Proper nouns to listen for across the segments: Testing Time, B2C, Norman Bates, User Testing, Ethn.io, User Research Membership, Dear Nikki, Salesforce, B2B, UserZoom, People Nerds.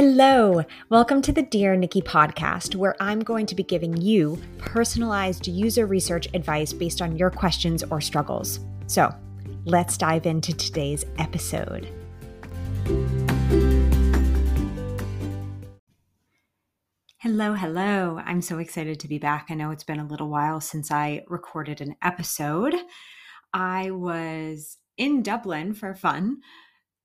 Hello, welcome to the Dear Nikki podcast, where I'm going to be giving you personalized user research advice based on your questions or struggles. So let's dive into today's episode. Hello. I'm so excited to be back. I know it's been a little while since I recorded an episode. I was in Dublin for fun.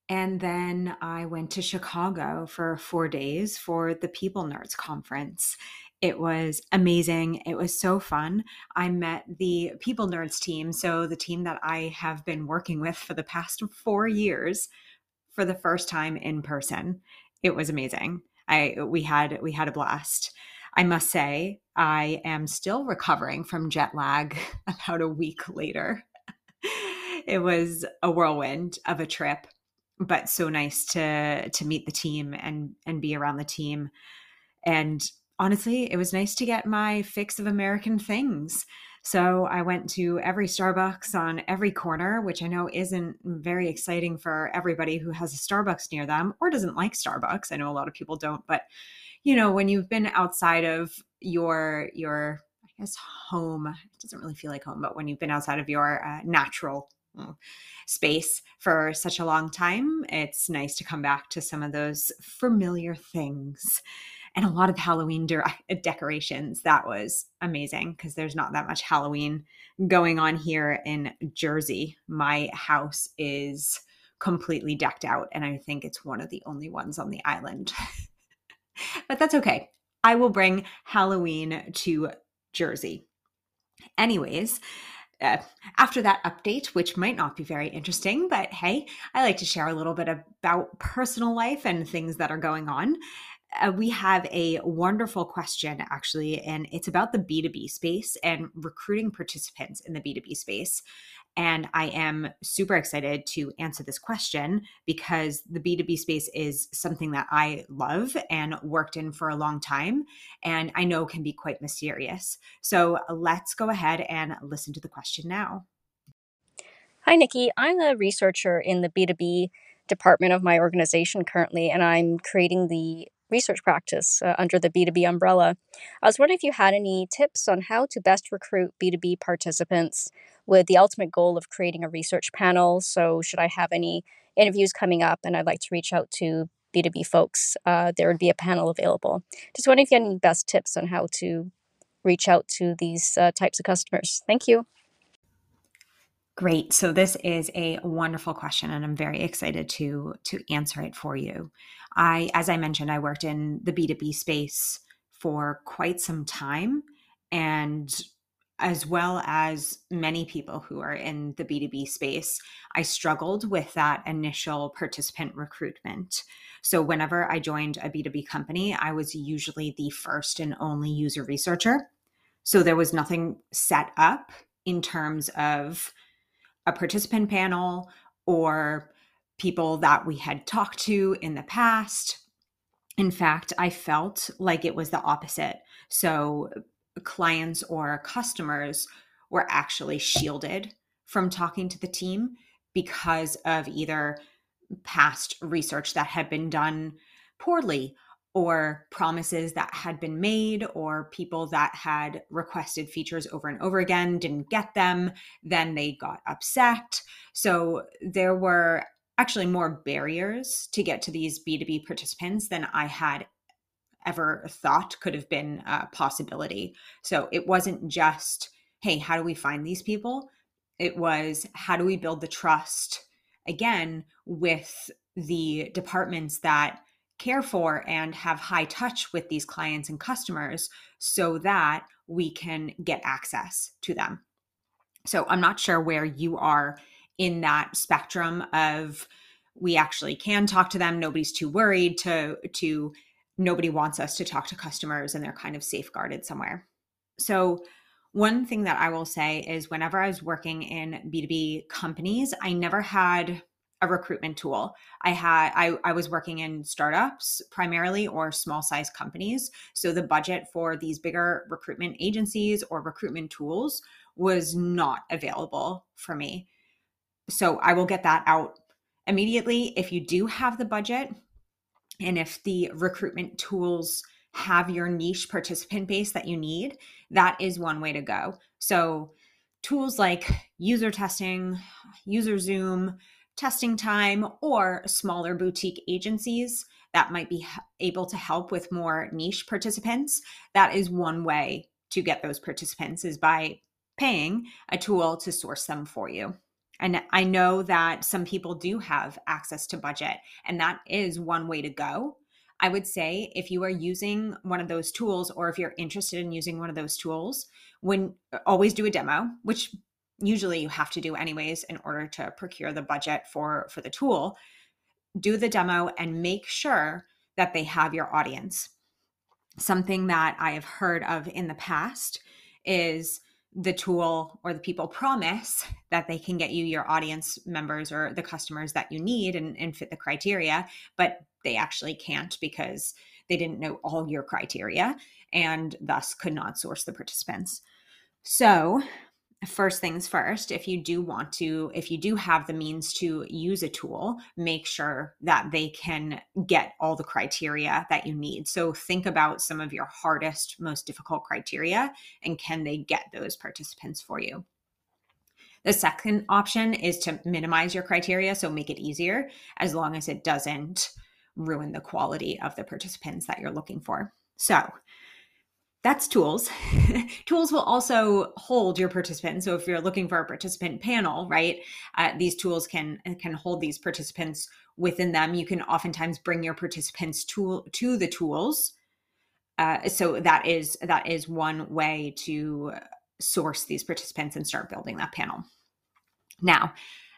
And then I went to Chicago for 4 days for the People Nerds conference. It was amazing. It was so fun. I met the People Nerds team, so the team that I have been working with for the past 4 years, for the first time in person. It was amazing. We had a blast. I must say, I am still recovering from jet lag about a week later. It was a whirlwind of a trip, but so nice to meet the team and be around the team. And honestly, it was nice to get my fix of American things. So I went to every Starbucks on every corner, which I know isn't very exciting for everybody who has a Starbucks near them or doesn't like Starbucks. I know a lot of people don't, but you know, when you've been outside of your I guess home, it doesn't really feel like home, but when you've been outside of your natural space for such a long time, it's nice to come back to some of those familiar things. And a lot of Halloween decorations. That was amazing because there's not that much Halloween going on here in Jersey. My house is completely decked out, and I think it's one of the only ones on the island. But that's okay. I will bring Halloween to Jersey. Anyways, after that update, which might not be very interesting, but hey, I like to share a little bit about personal life and things that are going on. We have a wonderful question, actually, and it's about the B2B space and recruiting participants in the B2B space. And I am super excited to answer this question because the B2B space is something that I love and worked in for a long time, and I know can be quite mysterious. So let's go ahead and listen to the question now. Hi, Nikki. I'm a researcher in the B2B department of my organization currently, and I'm creating the research practice under the B2B umbrella. I was wondering if you had any tips on how to best recruit B2B participants with the ultimate goal of creating a research panel. So should I have any interviews coming up and I'd like to reach out to B2B folks, there would be a panel available. Just wondering if you had any best tips on how to reach out to these types of customers. Thank you. Great. So this is a wonderful question, and I'm very excited to answer it for you. As I mentioned, I worked in the B2B space for quite some time, and as well as many people who are in the B2B space, I struggled with that initial participant recruitment. So whenever I joined a B2B company, I was usually the first and only user researcher. So there was nothing set up in terms of a participant panel or people that we had talked to in the past. In fact, I felt like it was the opposite. So clients or customers were actually shielded from talking to the team because of either past research that had been done poorly or promises that had been made, or people that had requested features over and over again, didn't get them, then they got upset. So there were actually more barriers to get to these B2B participants than I had ever thought could have been a possibility. So it wasn't just, hey, how do we find these people? It was, how do we build the trust, again, with the departments that care for and have high touch with these clients and customers so that we can get access to them. So I'm not sure where you are in that spectrum of we actually can talk to them, nobody's too worried, to nobody wants us to talk to customers and they're kind of safeguarded somewhere. So one thing that I will say is whenever I was working in B2B companies, I never had a recruitment tool. I was working in startups primarily or small size companies. So the budget for these bigger recruitment agencies or recruitment tools was not available for me. So I will get that out immediately. If you do have the budget, and if the recruitment tools have your niche participant base that you need, that is one way to go. So tools like User Testing, UserZoom, Testing Time, or smaller boutique agencies that might be able to help with more niche participants. That is one way to get those participants, is by paying a tool to source them for you. And I know that some people do have access to budget, and that is one way to go. I would say if you are using one of those tools, or if you're interested in using one of those tools, always do a demo, which usually you have to do anyways in order to procure the budget for the tool. Do the demo and make sure that they have your audience. Something that I have heard of in the past is the tool or the people promise that they can get you your audience members or the customers that you need and fit the criteria, but they actually can't because they didn't know all your criteria and thus could not source the participants. So first things first, if you do have the means to use a tool, make sure that they can get all the criteria that you need. So think about some of your hardest, most difficult criteria, and can they get those participants for you? The second option is to minimize your criteria, so make it easier, as long as it doesn't ruin the quality of the participants that you're looking for. So that's tools. Tools will also hold your participants. So if you're looking for a participant panel, right, these tools can hold these participants within them. You can oftentimes bring your participants to the tools. So that is one way to source these participants and start building that panel. Now,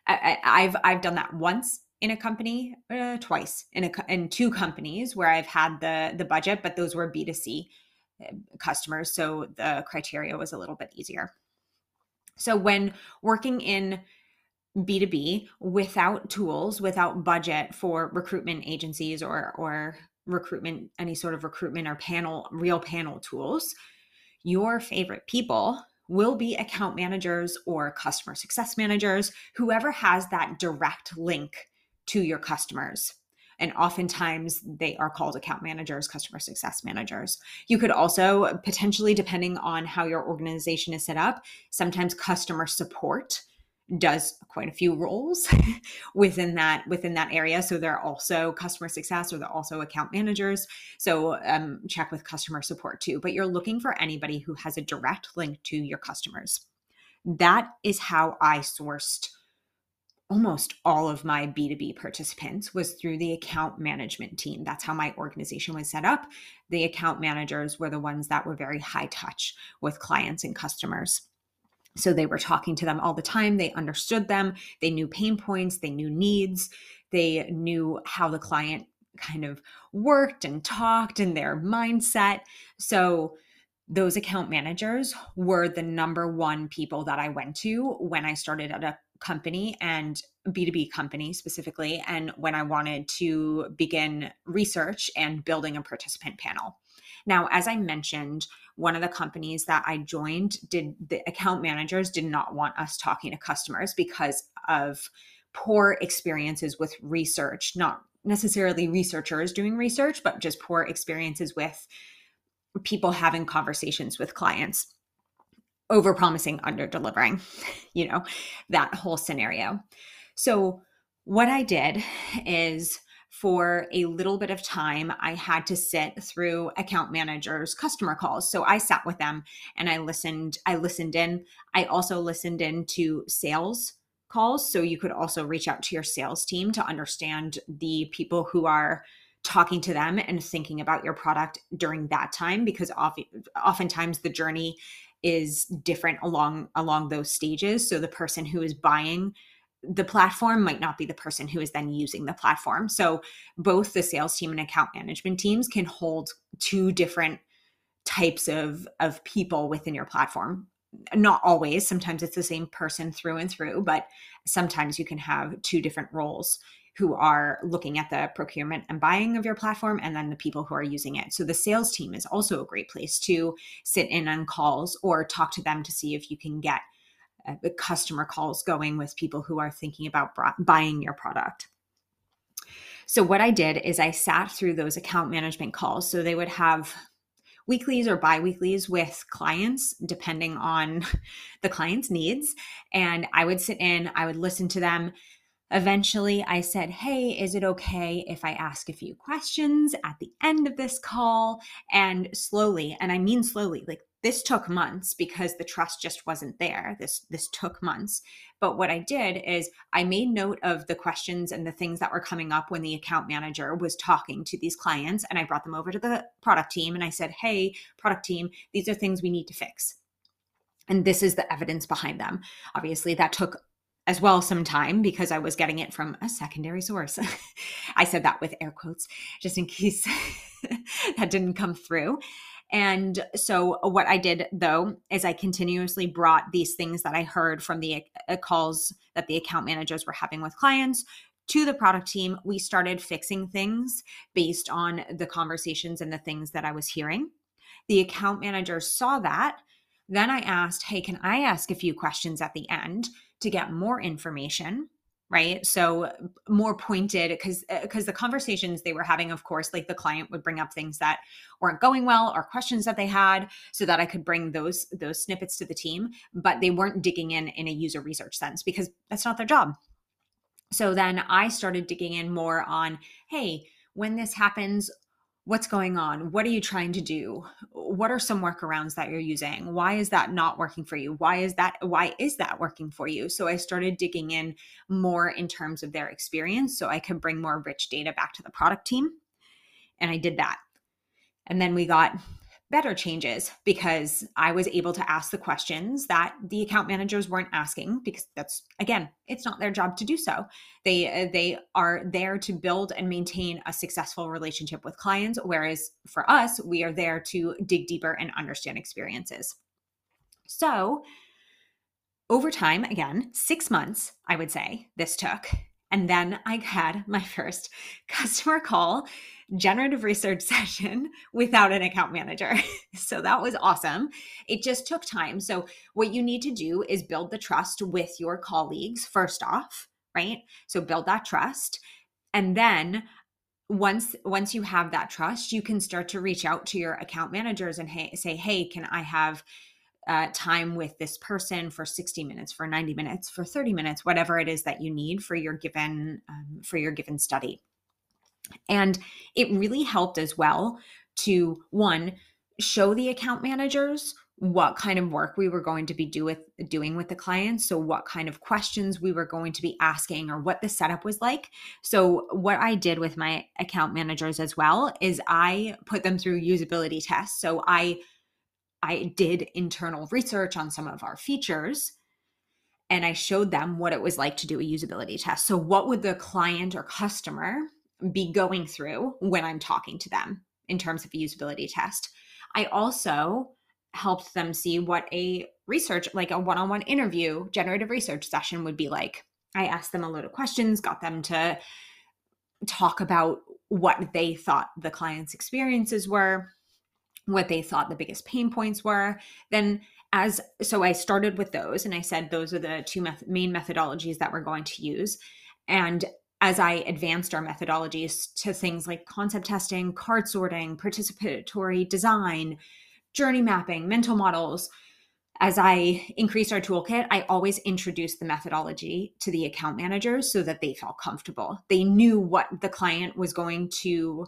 I've done that once in a company, twice in two companies where I've had the budget, but those were B2C customers, so the criteria was a little bit easier. So when working in B2B without tools, without budget for recruitment agencies or recruitment, any sort of recruitment or real panel tools, your favorite people will be account managers or customer success managers, whoever has that direct link to your customers. And oftentimes they are called account managers, customer success managers. You could also potentially, depending on how your organization is set up, sometimes customer support does quite a few roles within that area. So they're also customer success, or they're also account managers. So check with customer support too. But you're looking for anybody who has a direct link to your customers. That is how I sourced almost all of my B2B participants, was through the account management team. That's how my organization was set up. The account managers were the ones that were very high touch with clients and customers. So they were talking to them all the time. They understood them. They knew pain points. They knew needs. They knew how the client kind of worked and talked and their mindset. So those account managers were the number one people that I went to when I started at a company, and B2B company specifically, and when I wanted to begin research and building a participant panel. Now, as I mentioned, one of the companies that I joined, the account managers did not want us talking to customers because of poor experiences with research, not necessarily researchers doing research, but just poor experiences with people having conversations with clients. Overpromising, under-delivering, that whole scenario. So what I did is, for a little bit of time, I had to sit through account managers' customer calls. So I sat with them and I listened in. I also listened in to sales calls. So you could also reach out to your sales team to understand the people who are talking to them and thinking about your product during that time, because oftentimes the journey is different along those stages. So the person who is buying the platform might not be the person who is then using the platform. So both the sales team and account management teams can hold two different types of people within your platform. Not always. Sometimes it's the same person through and through, but sometimes you can have two different roles who are looking at the procurement and buying of your platform, and then the people who are using it. So the sales team is also a great place to sit in on calls or talk to them to see if you can get the customer calls going with people who are thinking about buying your product. So what I did is I sat through those account management calls. So they would have weeklies or bi-weeklies with clients, depending on the client's needs. And I would sit in, I would listen to them. Eventually I said, hey, is it okay if I ask a few questions at the end of this call? And slowly, and I mean slowly, like this took months because the trust just wasn't there. This took months. But what I did is I made note of the questions and the things that were coming up when the account manager was talking to these clients. And I brought them over to the product team and I said, hey, product team, these are things we need to fix. And this is the evidence behind them. Obviously that took as well some time because I was getting it from a secondary source. I said that with air quotes, just in case that didn't come through. And so what I did though, is I continuously brought these things that I heard from the calls that the account managers were having with clients to the product team. We started fixing things based on the conversations and the things that I was hearing. The account manager saw that. Then I asked, hey, can I ask a few questions at the end to get more information? Right? So more pointed because the conversations they were having, of course, like the client would bring up things that weren't going well or questions that they had so that I could bring those snippets to the team, but they weren't digging in a user research sense because that's not their job. So then I started digging in more on, hey, when this happens, what's going on? What are you trying to do? What are some workarounds that you're using? Why is that not working for you? Why is that working for you? So I started digging in more in terms of their experience so I could bring more rich data back to the product team. And I did that. And then we got better changes because I was able to ask the questions that the account managers weren't asking because that's, again, it's not their job to do so. They are there to build and maintain a successful relationship with clients, whereas for us, we are there to dig deeper and understand experiences. So over time, again, 6 months, I would say this took. And then I had my first customer call generative research session without an account manager. So that was awesome. It just took time. So what you need to do is build the trust with your colleagues first off, right? So build that trust. And then once you have that trust, you can start to reach out to your account managers and say, hey, can I have time with this person for 60 minutes, for 90 minutes, for 30 minutes, whatever it is that you need for your given study. And it really helped as well to, one, show the account managers what kind of work we were going to be doing with the clients. So what kind of questions we were going to be asking or what the setup was like. So what I did with my account managers as well is I put them through usability tests. So I did internal research on some of our features and I showed them what it was like to do a usability test. So what would the client or customer be going through when I'm talking to them in terms of a usability test? I also helped them see what a research, like a one-on-one interview, generative research session would be like. I asked them a load of questions, got them to talk about what they thought the client's experiences were, what they thought the biggest pain points were. So I started with those and I said, those are the two main methodologies that we're going to use. And as I advanced our methodologies to things like concept testing, card sorting, participatory design, journey mapping, mental models, as I increased our toolkit, I always introduced the methodology to the account managers so that they felt comfortable. They knew what the client was going to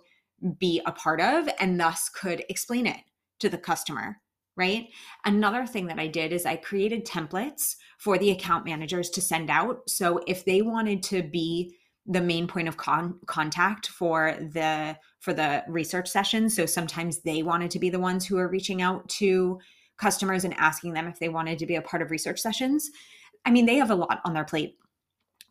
be a part of and thus could explain it to the customer, right? Another thing that I did is I created templates for the account managers to send out. So if they wanted to be the main point of contact for the research session, so sometimes they wanted to be the ones who are reaching out to customers and asking them if they wanted to be a part of research sessions. I mean, they have a lot on their plate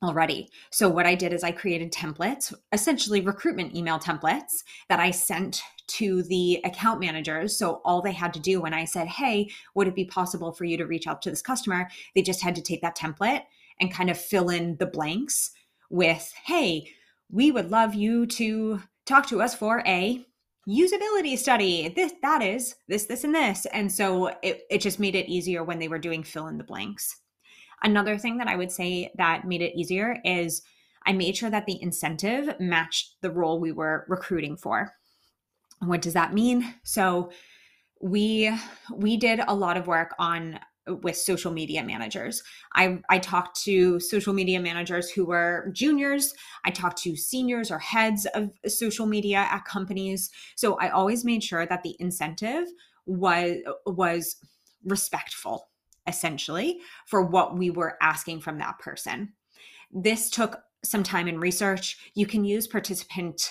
already. So what I did is I created templates, essentially recruitment email templates that I sent to the account managers. So all they had to do when I said, hey, would it be possible for you to reach out to this customer? They just had to take that template and kind of fill in the blanks with, hey, we would love you to talk to us for a usability study. This, that is this, and this. And so it just made it easier when they were doing fill in the blanks. Another thing that I would say that made it easier is I made sure that the incentive matched the role we were recruiting for. What does that mean? So we did a lot of work on with social media managers. I talked to social media managers who were juniors. I talked to seniors or heads of social media at companies. So I always made sure that the incentive was respectful, essentially, for what we were asking from that person. This took some time and research. You can use participant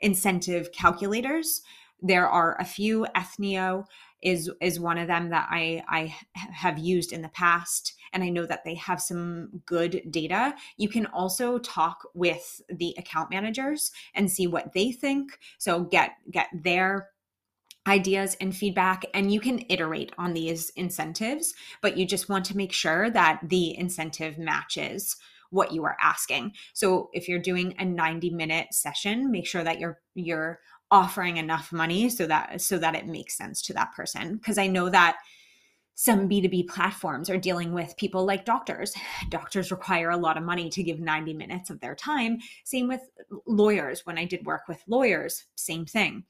incentive calculators. There are a few. Ethn.io is one of them that I have used in the past, and I know that they have some good data. You can also talk with the account managers and see what they think. So get their ideas and feedback, and you can iterate on these incentives, but you just want to make sure that the incentive matches what you are asking. So if you're doing a 90-minute session, make sure that you're offering enough money so that it makes sense to that person. Because I know that some B2B platforms are dealing with people like doctors. Doctors require a lot of money to give 90 minutes of their time. Same with lawyers. When I did work with lawyers, same thing.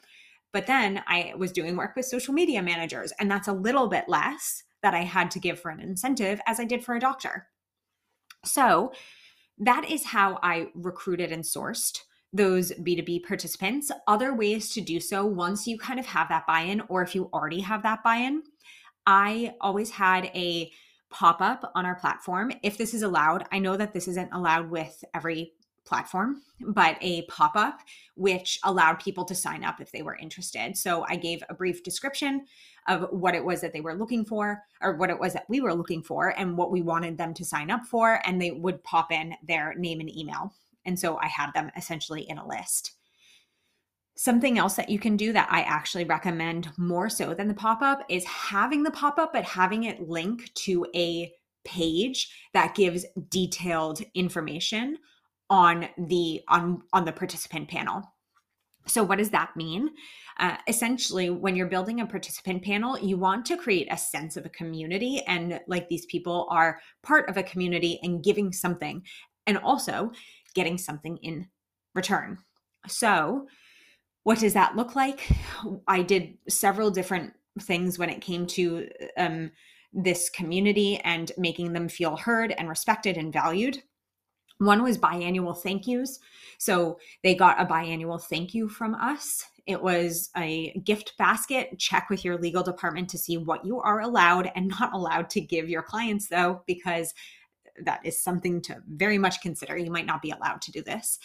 But then I was doing work with social media managers, and that's a little bit less that I had to give for an incentive as I did for a doctor. So that is how I recruited and sourced those B2B participants. Other ways to do so, once you kind of have that buy-in, or if you already have that buy-in, I always had a pop-up on our platform. If this is allowed, I know that this isn't allowed with every platform, but a pop-up which allowed people to sign up if they were interested. So I gave a brief description of what it was that they were looking for, or what it was that we were looking for, and what we wanted them to sign up for, and they would pop in their name and email. And so I had them essentially in a list. Something else that you can do that I actually recommend more so than the pop-up is having the pop-up, but having it link to a page that gives detailed information on the participant panel. So what does that mean? Essentially, when you're building a participant panel, you want to create a sense of a community, and like these people are part of a community and giving something, and also getting something in return. So what does that look like? I did several different things when it came to this community and making them feel heard and respected and valued. One was biannual thank yous. So they got a biannual thank you from us. It was a gift basket. Check with your legal department to see what you are allowed and not allowed to give your clients, though, because that is something to very much consider. You might not be allowed to do this.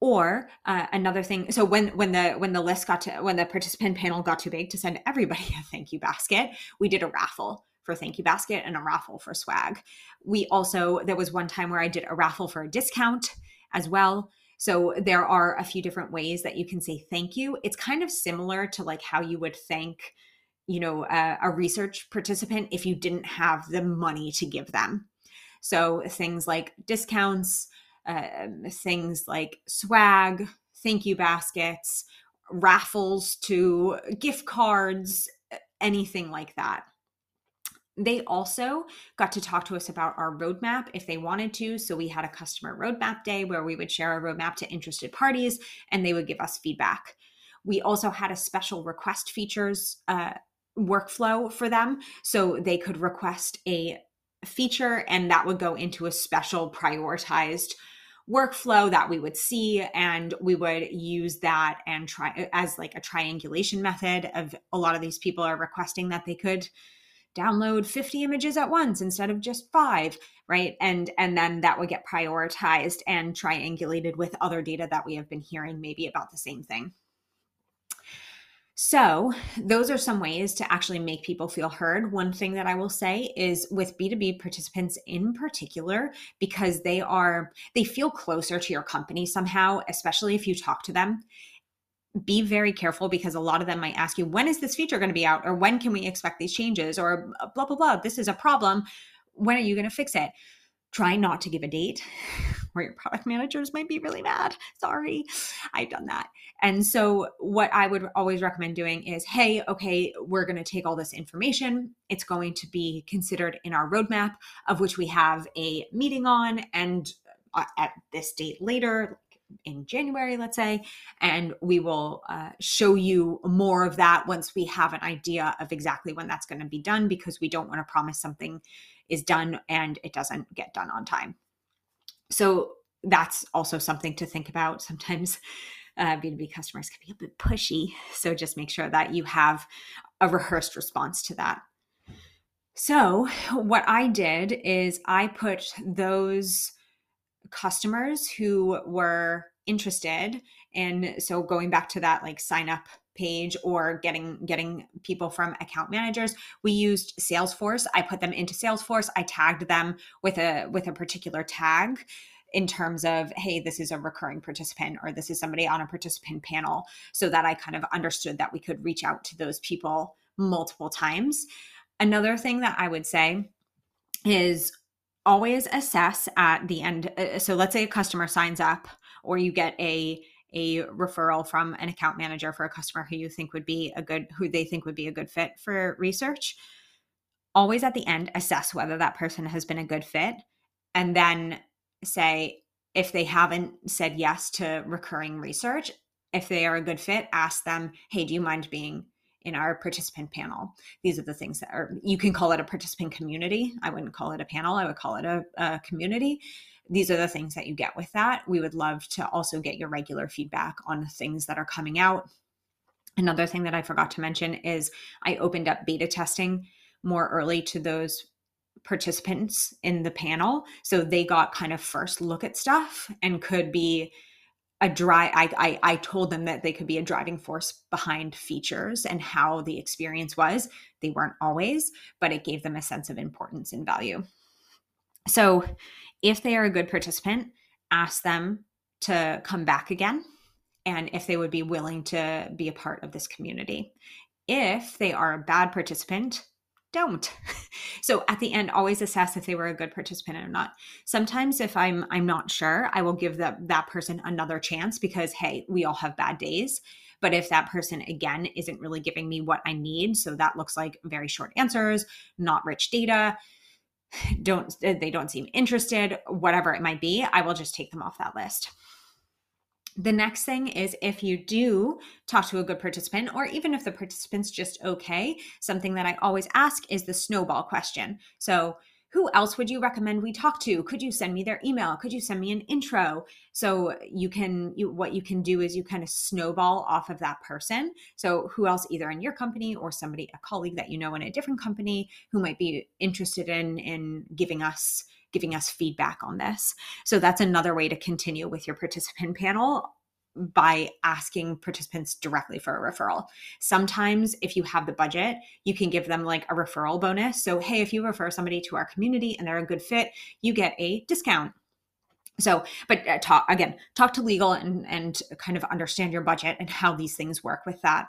Or another thing, so when the participant panel got too big to send everybody a thank you basket, we did a raffle for thank you basket and a raffle for swag. There was one time where I did a raffle for a discount as well. So there are a few different ways that you can say thank you. It's kind of similar to like how you would thank, a research participant if you didn't have the money to give them. So things like discounts, things like swag, thank you baskets, raffles to gift cards, anything like that. They also got to talk to us about our roadmap if they wanted to. So we had a customer roadmap day where we would share our roadmap to interested parties, and they would give us feedback. We also had a special request features workflow for them. So they could request a feature, and that would go into a special prioritized workflow that we would see, and we would use that and try as like a triangulation method of a lot of these people are requesting that they could download 50 images at once instead of just 5, right? And then that would get prioritized and triangulated with other data that we have been hearing maybe about the same thing. So those are some ways to actually make people feel heard. One thing that I will say is with B2B participants in particular, because they feel closer to your company somehow, especially if you talk to them. Be very careful, because a lot of them might ask you, when is this feature going to be out? Or when can we expect these changes? Or blah, blah, blah, this is a problem. When are you going to fix it? Try not to give a date or your product managers might be really mad. Sorry, I've done that. And so what I would always recommend doing is, hey, okay, we're going to take all this information. It's going to be considered in our roadmap, of which we have a meeting on, and at this date later, in January, let's say, and we will show you more of that once we have an idea of exactly when that's going to be done, because we don't want to promise something is done and it doesn't get done on time. So that's also something to think about. Sometimes B2B customers can be a bit pushy. So just make sure that you have a rehearsed response to that. So what I did is I put those customers who were interested. And so going back to that, like, sign up page or getting people from account managers, we used Salesforce. I put them into Salesforce. I tagged them with a particular tag in terms of, hey, this is a recurring participant, or this is somebody on a participant panel, so that I kind of understood that we could reach out to those people multiple times. Another thing that I would say is, always assess at the end. So let's say a customer signs up, or you get a referral from an account manager for a customer who they think would be a good fit for research. Always at the end, assess whether that person has been a good fit, and then say, if they haven't said yes to recurring research, if they are a good fit, ask them, hey, do you mind being in our participant panel? These are the things that are, you can call it a participant community. I wouldn't call it a panel. I would call it a community. These are the things that you get with that. We would love to also get your regular feedback on the things that are coming out. Another thing that I forgot to mention is I opened up beta testing more early to those participants in the panel. So they got kind of first look at stuff and could be I told them that they could be a driving force behind features and how the experience was. They weren't always, but it gave them a sense of importance and value. So if they are a good participant, ask them to come back again, and if they would be willing to be a part of this community. If they are a bad participant, don't. So at the end, always assess if they were a good participant or not. Sometimes if I'm not sure, I will give that person another chance, because, hey, we all have bad days. But if that person, again, isn't really giving me what I need, so that looks like very short answers, not rich data, they don't seem interested, whatever it might be, I will just take them off that list. The next thing is, if you do talk to a good participant, or even if the participant's just okay, something that I always ask is the snowball question. So who else would you recommend we talk to? Could you send me their email? Could you send me an intro? So what you can do is you kind of snowball off of that person. So who else, either in your company or a colleague that you know in a different company, who might be interested in giving us feedback on this. So that's another way to continue with your participant panel, by asking participants directly for a referral. Sometimes if you have the budget, you can give them like a referral bonus. So, hey, if you refer somebody to our community and they're a good fit, you get a discount. So, but talk to legal and kind of understand your budget and how these things work with that.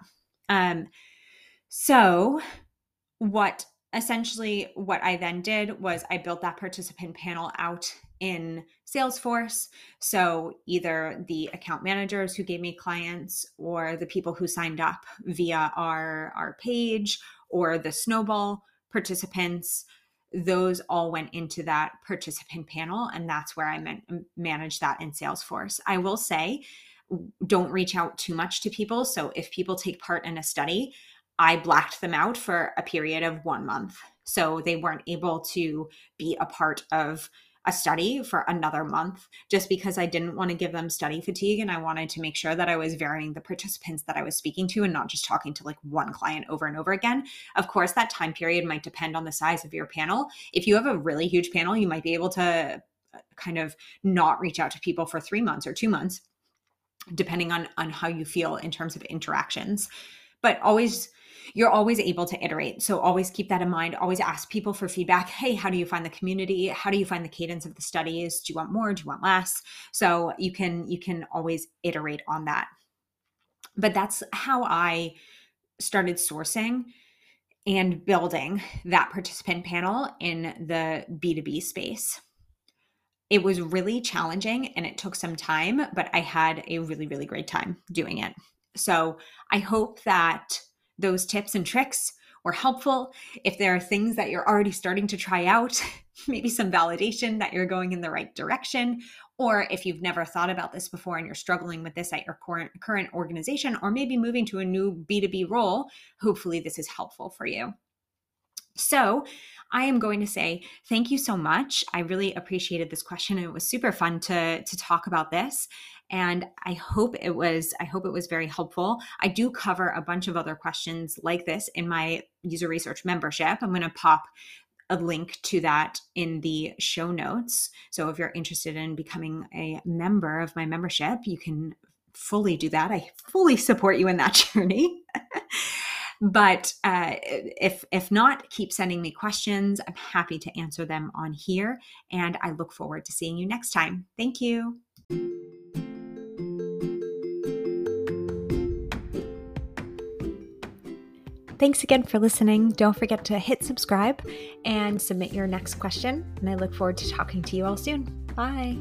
Essentially, what I then did was I built that participant panel out in Salesforce. So either the account managers who gave me clients, or the people who signed up via our page, or the snowball participants, those all went into that participant panel. And that's where I managed that in Salesforce. I will say, don't reach out too much to people. So if people take part in a study, I blacked them out for a period of 1 month. So they weren't able to be a part of a study for another month, just because I didn't want to give them study fatigue. And I wanted to make sure that I was varying the participants that I was speaking to and not just talking to like one client over and over again. Of course, that time period might depend on the size of your panel. If you have a really huge panel, you might be able to kind of not reach out to people for 3 months or 2 months, depending on how you feel in terms of interactions. But you're always able to iterate. So always keep that in mind. Always ask people for feedback. Hey, how do you find the community? How do you find the cadence of the studies? Do you want more? Do you want less? So you can always iterate on that. But that's how I started sourcing and building that participant panel in the B2B space. It was really challenging and it took some time, but I had a really, really great time doing it. So I hope that those tips and tricks were helpful. If there are things that you're already starting to try out, maybe some validation that you're going in the right direction, or if you've never thought about this before and you're struggling with this at your current organization, or maybe moving to a new B2B role, hopefully this is helpful for you. So I am going to say thank you so much. I really appreciated this question. It was super fun to talk about this. And I hope it was very helpful. I do cover a bunch of other questions like this in my user research membership. I'm going to pop a link to that in the show notes. So if you're interested in becoming a member of my membership, you can fully do that. I fully support you in that journey. But if not, keep sending me questions. I'm happy to answer them on here. And I look forward to seeing you next time. Thank you. Thanks again for listening. Don't forget to hit subscribe and submit your next question. And I look forward to talking to you all soon. Bye.